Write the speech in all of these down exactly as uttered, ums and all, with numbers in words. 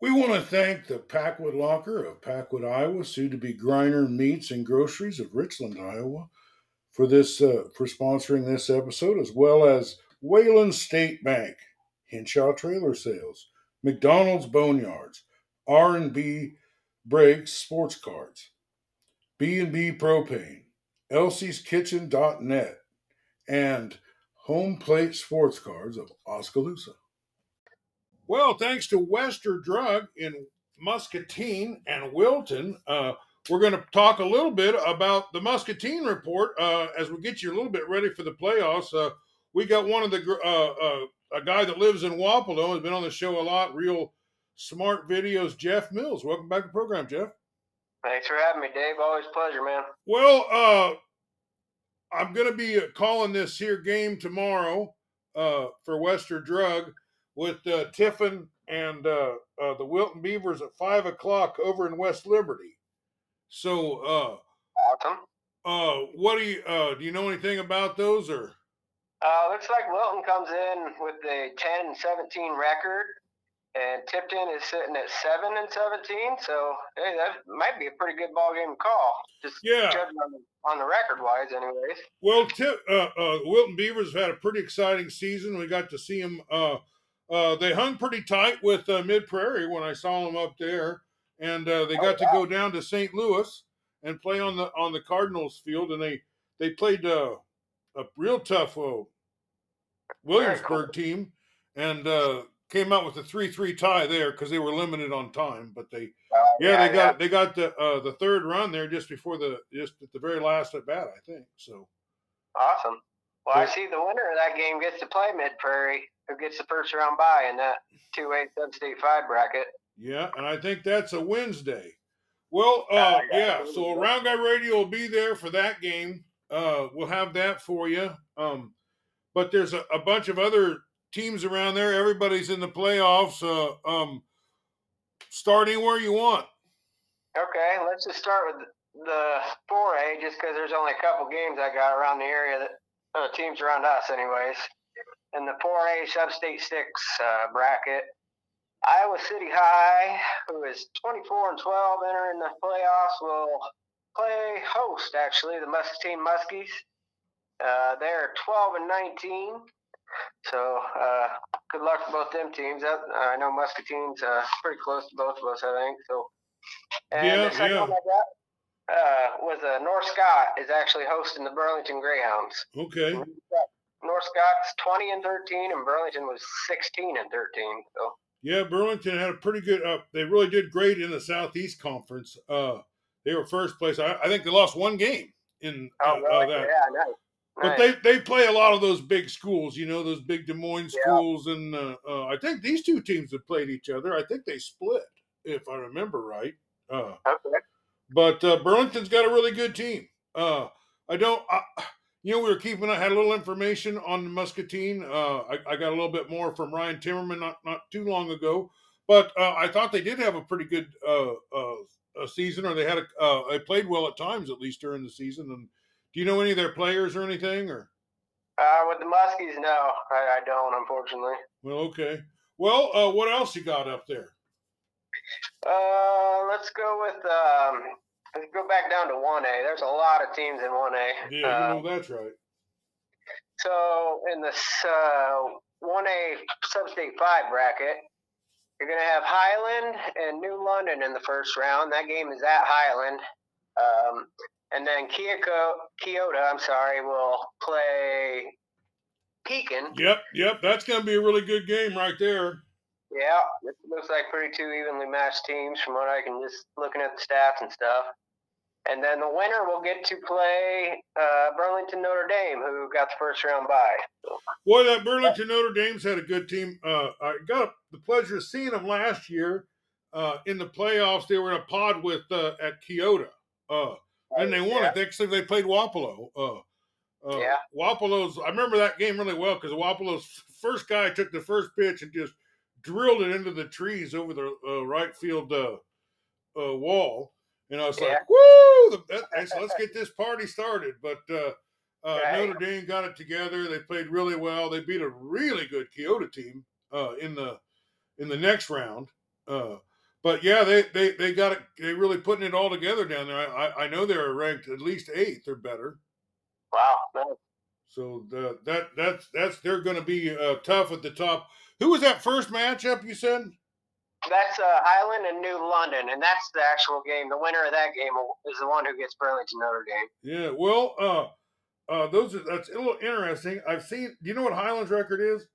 We want to thank the Packwood Locker of Packwood, Iowa, soon to be Griner Meats and Groceries of Richland, Iowa, for this uh, for sponsoring this episode, as well as Wayland State Bank, Henshaw Trailer Sales, McDonald's Boneyards, R and B Breaks Sports Cards, B and B Propane, Elsie's Kitchen dot net, and Home Plate Sports Cards of Oskaloosa. Well, thanks to Wester Drug in Muscatine and Wilton, uh, we're going to talk a little bit about the Muscatine Report uh, as we get you a little bit ready for the playoffs. Uh, we got one of the uh, uh, a guy that lives in Wapello, has been on the show a lot, Reel Smart Videos, Jeff Mills. Welcome back to the program, Jeff. Thanks for having me, Dave. Always a pleasure, man. Well, uh, I'm going to be calling this here game tomorrow uh, for Wester Drug, with uh, Tiffin and uh, uh, the Wilton Beavers at five o'clock over in West Liberty. So, uh, awesome. Uh, what do you, uh, do you know anything about those? Or uh, looks like Wilton comes in with a ten and seventeen record, and Tipton is sitting at seven and seventeen. So, hey, that might be a pretty good ball game call. Just yeah. judging on the, on the record-wise anyways. Well, tip, uh, uh, Wilton Beavers had a pretty exciting season. We got to see them uh, – Uh, they hung pretty tight with uh, Mid Prairie when I saw them up there, and uh, they got oh, wow. to go down to Saint Louis and play on the on the Cardinals field, and they they played uh, a real tough uh, Williamsburg team, and uh, came out with a three three tie there because they were limited on time. But they oh, yeah, yeah they got yeah. they got the uh, the third run there just before the just at the very last at bat, I think. So awesome. Well, but, I see the winner of that game gets to play Mid Prairie. Who gets the first round bye in that two A sub-state five bracket. Yeah, and I think that's a Wednesday. Well, uh, uh, yeah, yeah, so Round Guy Radio will be there for that game. Uh, we'll have that for you. Um, but there's a, a bunch of other teams around there. Everybody's in the playoffs. Uh, um, start anywhere you want. Okay, let's just start with the four A just because there's only a couple games I got around the area, that uh, teams around us anyways. In the four A sub-state six uh, bracket, Iowa City High, who is twenty-four and twelve entering the playoffs, will play host, actually, the Muscatine Muskies. Uh, they're twelve and nineteen, so uh, good luck to both them teams. That, uh, I know Muscatine's uh, pretty close to both of us, I think. So. And yeah, the second yeah. one I got uh, was uh, North Scott is actually hosting the Burlington Greyhounds. Okay. North Scott's twenty and thirteen, and Burlington was sixteen and thirteen. So yeah, Burlington had a pretty good. Uh, they really did great in the Southeast Conference. Uh, they were first place. I, I think they lost one game in uh, oh, really? uh, that. Yeah, nice. But nice. they they play a lot of those big schools. You know, those big Des Moines yeah. schools, and uh, uh, I think these two teams have played each other. I think they split, if I remember right. Uh, okay. But uh, Burlington's got a really good team. Uh, I don't. I, You know, we were keeping. I had a little information on Muscatine. Uh, I, I got a little bit more from Ryan Timmerman not, not too long ago, but uh, I thought they did have a pretty good uh, uh, a season, or they had a, uh, they played well at times, at least during the season. And do you know any of their players or anything? Or uh, with the Muskies, no, I, I don't, unfortunately. Well, okay. Well, uh, what else you got up there? Uh, let's go with. Um... Let's go back down to one A. There's a lot of teams in one A. Yeah, you know, that's right. So in the uh, one A sub-state five bracket, you're going to have Highland and New London in the first round. That game is at Highland. Um, and then Keoko, Keota, I'm sorry, will play Pekin. Yep, yep. That's going to be a really good game right there. Yeah, it looks like pretty two evenly matched teams from what I can just looking at the stats and stuff. And then the winner will get to play uh, Burlington Notre Dame, who got the first round bye. So, boy, that Burlington Notre Dame's had a good team. Uh, I got the pleasure of seeing them last year uh, in the playoffs. They were in a pod with uh, at Keota, uh, and they won yeah. it. Actually, they played Wapello. Uh, uh, yeah, Wapello's. I remember that game really well because Wapello's first guy took the first pitch and just drilled it into the trees over the uh, right field uh, uh, wall, and I was yeah. like, "Woo!" That, that's, let's get this party started. But uh, uh, right. Notre Dame got it together. They played really well. They beat a really good Keota team uh, in the in the next round. Uh, But yeah, they they they got it. They really putting it all together down there. I I know they're ranked at least eighth or better. Wow. So the, that that's that's they're going to be uh, tough at the top. Who was that first matchup you said? That's uh, Highland and New London, and that's the actual game. The winner of that game is the one who gets Burlington Notre Dame. Yeah. Well, uh, uh, those are that's a little interesting. I've seen. Do you know what Highland's record is?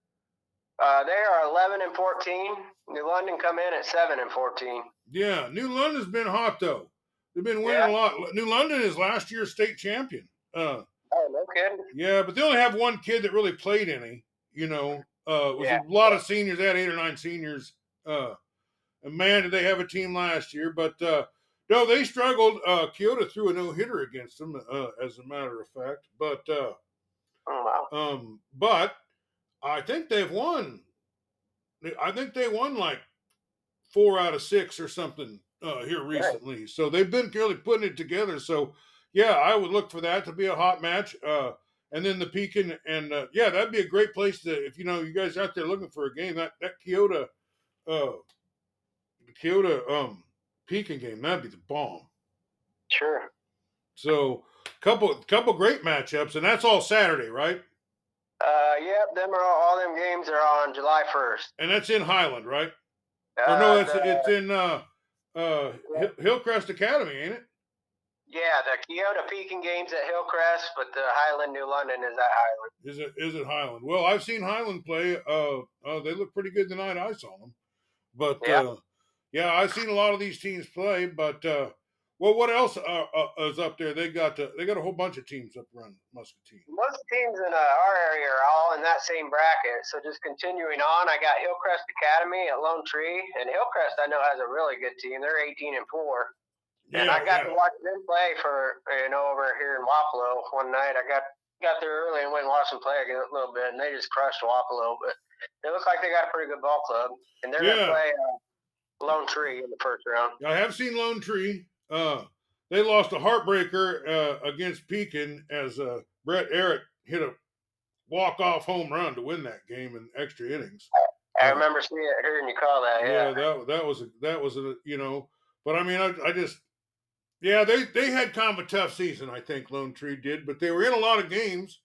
Uh, they are eleven and fourteen. New London come in at seven and fourteen. Yeah, New London's been hot, though. They've been winning yeah. a lot. New London is last year's state champion. Uh, oh, no kidding. Yeah, but they only have one kid that really played any, you know. Uh, it was yeah. a lot of seniors. They had eight or nine seniors. Uh, and, man, did they have a team last year. But, uh, no, they struggled. Uh, Kyoto threw a no-hitter against them, uh, as a matter of fact. But, uh, oh, wow. um, but I think they've won. I think they won like four out of six or something uh, here recently. Right. So they've been really putting it together. So, yeah, I would look for that to be a hot match. Uh, and then the Pekin and, uh, yeah, that'd be a great place to, if, you know, you guys out there looking for a game, that, that Kyoto, uh, Kyoto um, Pekin game, that'd be the bomb. Sure. So couple couple great matchups, and that's all Saturday, right? Uh, yep, yeah, them are all, all them games are on July first. And that's in Highland, right? Uh, or no, it's the, it's in uh, uh, yeah. Hillcrest Academy, ain't it? Yeah, the Kyoto Pekin game's at Hillcrest, but the Highland New London is at Highland. Is it? Is it Highland? Well, I've seen Highland play. Uh, uh they look pretty good the night I saw them. But yeah, uh, yeah I've seen a lot of these teams play. But uh, well, what else uh, uh, is up there? They got uh, they got a whole bunch of teams up around Muscatine. Most teams in uh, our area are all in that same bracket. So just continuing on, I got Hillcrest Academy at Lone Tree, and Hillcrest I know has a really good team. They're eighteen and four, yeah, and I got yeah. to watch them play for you know over here in Wapello one night. I got got there early and went and watched them play a little bit, and they just crushed Wapello. But they look like they got a pretty good ball club, and they're yeah. gonna play uh, Lone Tree in the first round. I have seen Lone Tree. Uh, they lost a heartbreaker uh, against Pekin as uh, Brett Eric hit a walk-off home run to win that game in extra innings. I, I um, remember seeing it, hearing you call that. Yeah, yeah that that was a, that was a, you know, but I mean, I, I just, yeah, they they had kind of a tough season. I think Lone Tree did, but they were in a lot of games.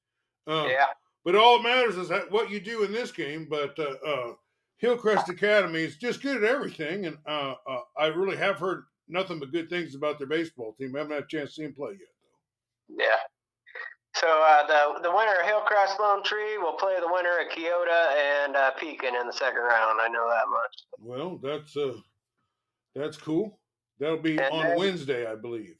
Um, yeah. But all that matters is that what you do in this game. But uh, uh, Hillcrest Academy is just good at everything, and uh, uh, I really have heard nothing but good things about their baseball team. I haven't had a chance to see them play yet, though. Yeah. So uh, the the winner of Hillcrest Lone Tree will play the winner of Kyoto and uh, Pekin in the second round. I know that much. Well, that's uh, that's cool. That'll be and on then, Wednesday, I believe.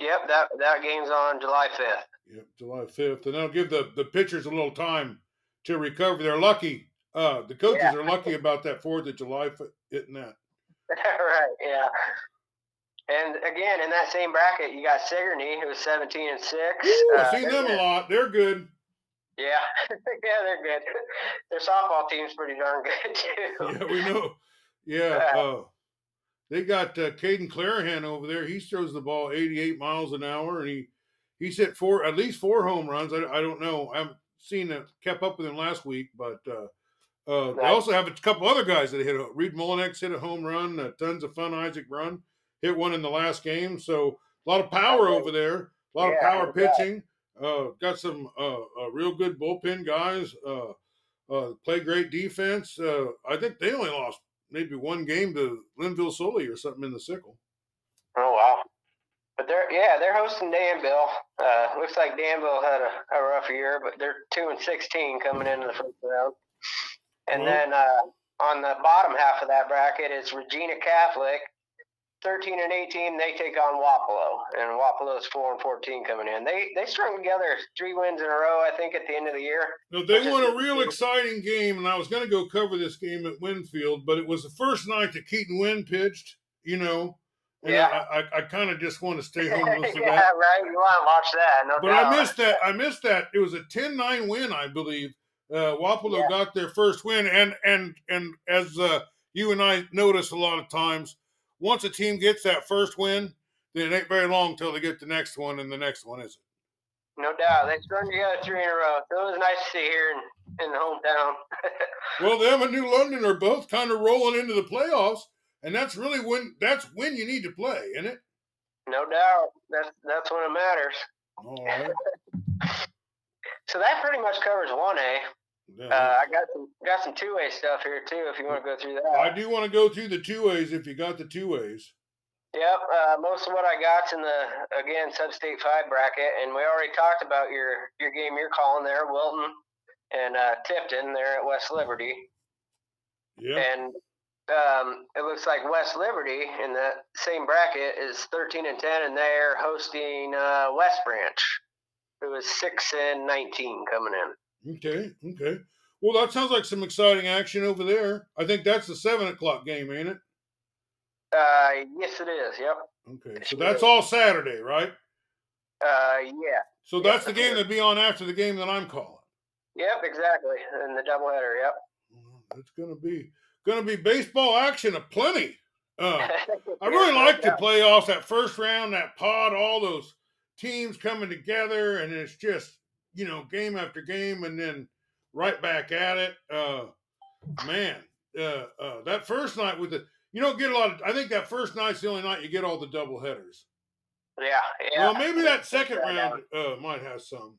Yep, that that game's on July fifth. Yep, July fifth. And that'll give the, the pitchers a little time to recover. They're lucky. Uh, the coaches yeah. are lucky about that fourth of July hitting that. Right, yeah. And again, in that same bracket, you got Sigourney, who's seventeen and six. Ooh, I've uh, seen them a lot. They're good. Yeah, yeah, they're good. Their softball team's pretty darn good too. Yeah, we know. Yeah, uh, uh, they got uh, Caden Clarahan over there. He throws the ball eighty-eight miles an hour, and he he's hit four at least four home runs. I, I don't know. I haven't seen it. Kept up with him last week, but uh, uh, nice. They also have a couple other guys that hit. A, Reed Mullinex hit a home run. Uh, tons of fun, Isaac run. Hit one in the last game, so a lot of power over there. A lot yeah, of power pitching. Uh, got some uh, uh, real good bullpen guys. Uh, uh, play great defense. Uh, I think they only lost maybe one game to Linville Sully or something in the sickle. Oh wow! But they're yeah they're hosting Danville. Uh, looks like Danville had a, a rough year, but they're two and sixteen coming into the first round. And well, then uh, on the bottom half of that bracket is Regina Catholic. thirteen and eighteen, they take on Wapello, and Wapello's four and fourteen coming in. They they strung together three wins in a row, I think, at the end of the year. No, they won a real exciting game, and I was going to go cover this game at Winfield, but it was the first night that Keaton Wynn pitched. You know, and yeah, I I, I kind of just want to stay home and listen yeah, to that. Right. You want to watch that? No but doubt. I missed that. I missed that. It was a ten nine win, I believe. Uh, Wapello yeah. got their first win, and and and as uh, you and I notice a lot of times. Once a team gets that first win, then it ain't very long until they get the next one, and the next one isn't. No doubt. They strung together three in a row. So it was nice to see here in, in the hometown. Well, them and New London are both kind of rolling into the playoffs And that's really when that's when you need to play, isn't it? No doubt. That's that's when it matters. All right. So that pretty much covers one A. Yeah. Uh, I got some got some two A stuff here too. If you want to go through that, I do want to go through the two A's. If you got the two A's, yep. Uh, most of what I got's in the again Substate Five bracket, and we already talked about your your game you're calling there, Wilton and uh, Tipton there at West Liberty. Yeah. And um, it looks like West Liberty in the same bracket is thirteen and ten, and they're hosting uh, West Branch, who is six and nineteen coming in. Okay, okay. Well, that sounds like some exciting action over there. I think that's the seven o'clock game, ain't it? Uh, yes, it is. Yep. Okay, so that's all Saturday, right? Uh, yeah. So yep. That's the game that'd be on after the game that I'm calling. Yep, exactly. And the doubleheader. Yep. It's gonna be gonna be baseball action aplenty. Uh, I really like the playoffs. That first round, that pod, all those teams coming together, and it's just. You know, game after game, and then right back at it. Uh, man, uh, uh, that first night with the you don't get a lot of. I think that first night's the only night you get all the double headers. Yeah, yeah. Well, maybe that second round uh, might have some.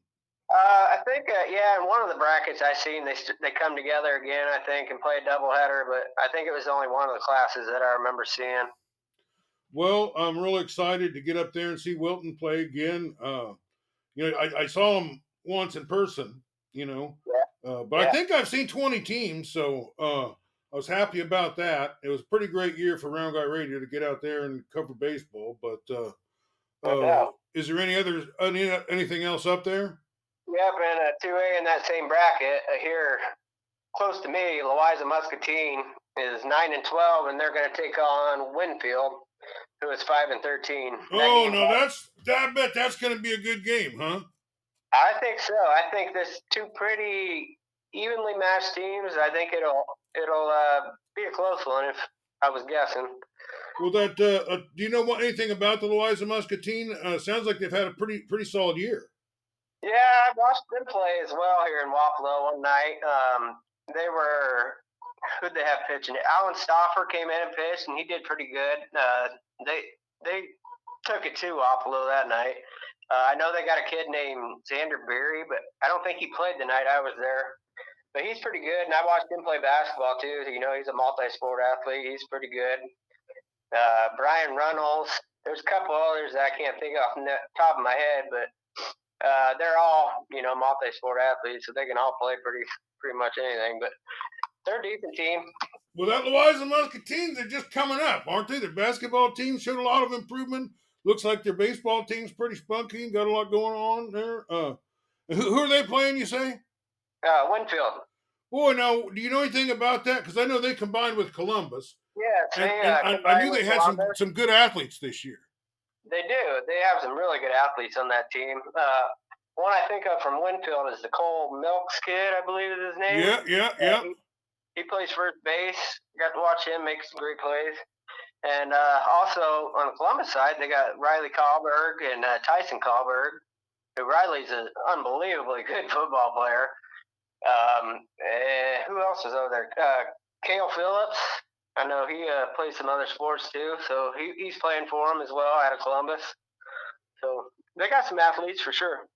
Uh, I think, uh, yeah. In one of the brackets I seen, they they come together again, I think, and play a double header. But I think it was only one of the classes that I remember seeing. Well, I'm real excited to get up there and see Wilton play again. Uh, you know, I, I saw him. Once in person, you know, yeah. uh, but yeah. I think I've seen twenty teams. So uh, I was happy about that. It was a pretty great year for Round Guy Radio to get out there and cover baseball. But uh, no uh, is there any other, any, anything else up there? Yep. And uh, two A in that same bracket uh, here close to me, Loiza Muscatine is nine and twelve, and they're going to take on Winfield, who is five and thirteen. Oh no, that's, I bet that's going to be a good game, huh? I think so. I think there's two pretty evenly matched teams. I think it'll it'll uh, be a close one if I was guessing. Well, that uh, uh, do you know what, anything about the Loiza Muscatine? Uh, sounds like they've had a pretty pretty solid year. Yeah, I watched them play as well here in Wapello one night. Um, they were who'd they have pitching? Alan Stoffer came in and pitched, and he did pretty good. Uh, they they took it to Wapello that night. Uh, I know they got a kid named Xander Berry, but I don't think he played the night I was there. But he's pretty good, and I watched him play basketball, too. You know, he's a multi-sport athlete. He's pretty good. Uh, Brian Runnels. There's a couple others that I can't think of off the top of my head, but uh, they're all, you know, multi-sport athletes, so they can all play pretty pretty much anything. But they're a decent team. Well, that Loiza Muscatine, they're just coming up, aren't they? Their basketball team showed a lot of improvement. Looks like their baseball team's pretty spunky and got a lot going on there. Uh, who, who are they playing, you say? Uh, Winfield. Boy, now, do you know anything about that? Because I know they combined with Columbus. Yes, and, they, uh, and I, I knew they had some, some good athletes this year. They do. They have some really good athletes on that team. Uh, one I think of from Winfield is the Cole Milks kid, I believe is his name. Yeah, yeah, yeah. He, he plays first base. Got to watch him make some great plays. And uh, also on the Columbus side, they got Riley Kahlberg and uh, Tyson Kahlberg. Who Riley's an unbelievably good football player. Um, who else is over there? Uh, Cale Phillips. I know he uh, plays some other sports too, so he, he's playing for them as well out of Columbus. So they got some athletes for sure.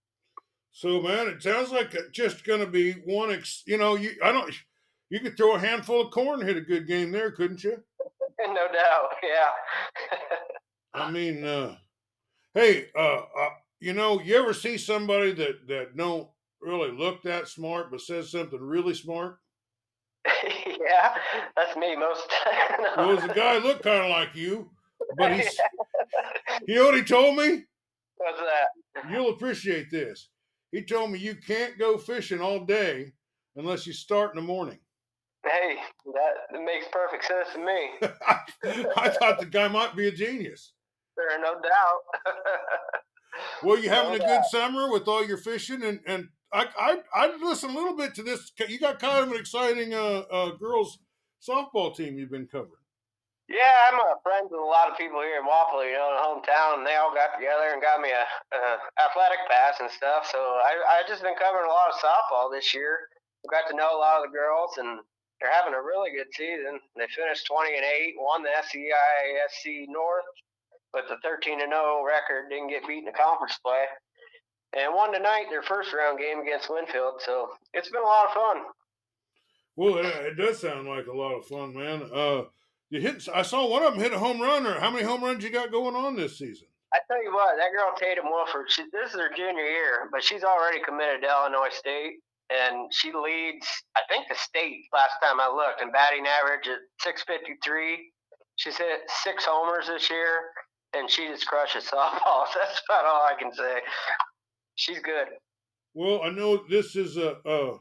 So man, it sounds like it's just going to be one. Ex- you know, you I don't. You could throw a handful of corn and hit a good game there, couldn't you? No doubt, yeah. I mean, uh, hey, uh, uh, you know, you ever see somebody that, that don't really look that smart but says something really smart? Yeah, that's me most of the time. Well, it was a guy looked kind of like you, but he's, you know what he told me? What's that? You'll appreciate this. He told me you can't go fishing all day unless you start in the morning. Hey, that makes perfect sense to me. I thought the guy might be a genius. There are no doubt. Well, you having no a doubt. Good summer with all your fishing? And, and I, I I listened a little bit to this. You got kind of an exciting uh, uh, girls softball team you've been covering. Yeah, I'm uh, friends with a lot of people here in Wapello, you know, in the hometown. And they all got together and got me a, a athletic pass and stuff. So I I just been covering a lot of softball this year. Got to know a lot of the girls and they're having a really good season. They finished twenty and eight, won the S E I S C North, but the thirteen and oh record didn't get beat in the conference play, and won tonight their first round game against Winfield. So it's been a lot of fun. Well, it, it does sound like a lot of fun, man. Uh, you hit. I saw one of them hit a home run. Or how many home runs you got going on this season? I tell you what, that girl Tatum Wilford, she, this is her junior year, but she's already committed to Illinois State, and she leads, I think, the state last time I looked, in batting average at six fifty-three. She's hit six homers this year, and she just crushes softball. That's about all I can say. She's good. Well, I know this is a, uh,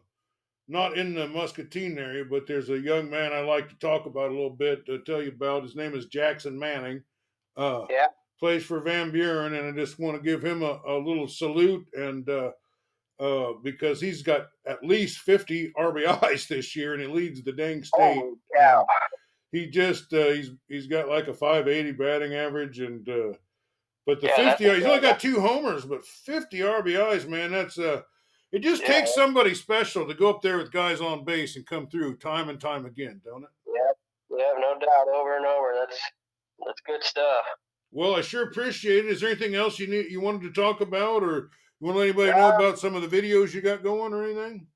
not in the Muscatine area, but there's a young man I like to talk about a little bit, to tell you about. His name is Jackson Manning. Uh, yeah. Plays for Van Buren, and I just want to give him a, a little salute, and uh, uh, because he's got at least fifty R B Is this year, and he leads the dang state. Oh, yeah. He just uh, he's he's got like a five eighty batting average, and uh, but the yeah, fifty he's only got two homers, but fifty R B Is, man. That's uh, it just yeah. takes somebody special to go up there with guys on base and come through time and time again, don't it? Yeah, yeah, no doubt, over and over. That's that's good stuff. Well, I sure appreciate it. Is there anything else you need, you wanted to talk about, or you want to let anybody know about some of the videos you got going or anything?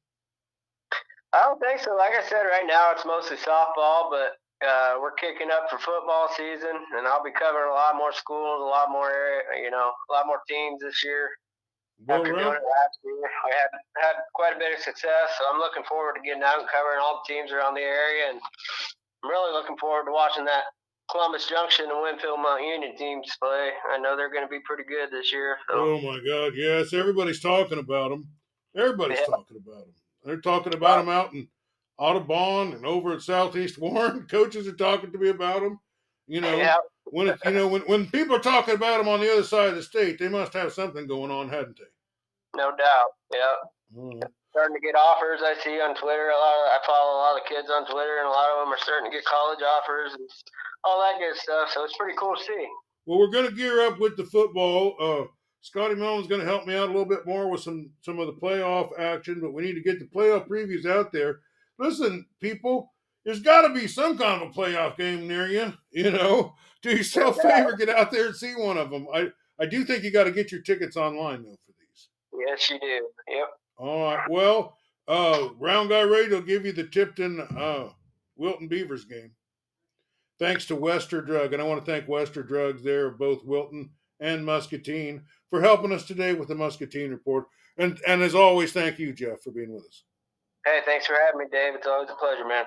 I don't think so. Like I said, right now it's mostly softball, but uh, we're kicking up for football season, and I'll be covering a lot more schools, a lot more area, you know, a lot more teams this year. Well, after right. doing it last year, I had had quite a bit of success, so I'm looking forward to getting out and covering all the teams around the area, and I'm really looking forward to watching that Columbus Junction and Winfield Mount Union teams play. I know they're going to be pretty good this year. So. Oh, my God, yes. Everybody's talking about them. Everybody's yeah. talking about them. They're talking about them out in Audubon and over at Southeast Warren. Coaches are talking to me about them. You know, yeah. when it, you know when, when people are talking about them on the other side of the state, they must have something going on, hadn't they? No doubt, yeah. Mm. Starting to get offers. I see on Twitter. A lot. Of, I follow a lot of kids on Twitter, and a lot of them are starting to get college offers and all that good stuff. So it's pretty cool to see. Well, we're going to gear up with the football. Uh, Scotty Mellon's going to help me out a little bit more with some some of the playoff action, but we need to get the playoff previews out there. Listen, people, there's got to be some kind of a playoff game near you. You know, do yourself a favor, get out there and see one of them. I I do think you got to get your tickets online though for these. Yes, you do. Yep. All right. Well, uh, Round Guy Radio will give you the Tipton uh, Wilton Beavers game. Thanks to Wester Drug. And I want to thank Wester Drugs there, both Wilton and Muscatine, for helping us today with the Muscatine Report. And, and as always, thank you, Jeff, for being with us. Hey, thanks for having me, Dave. It's always a pleasure, man.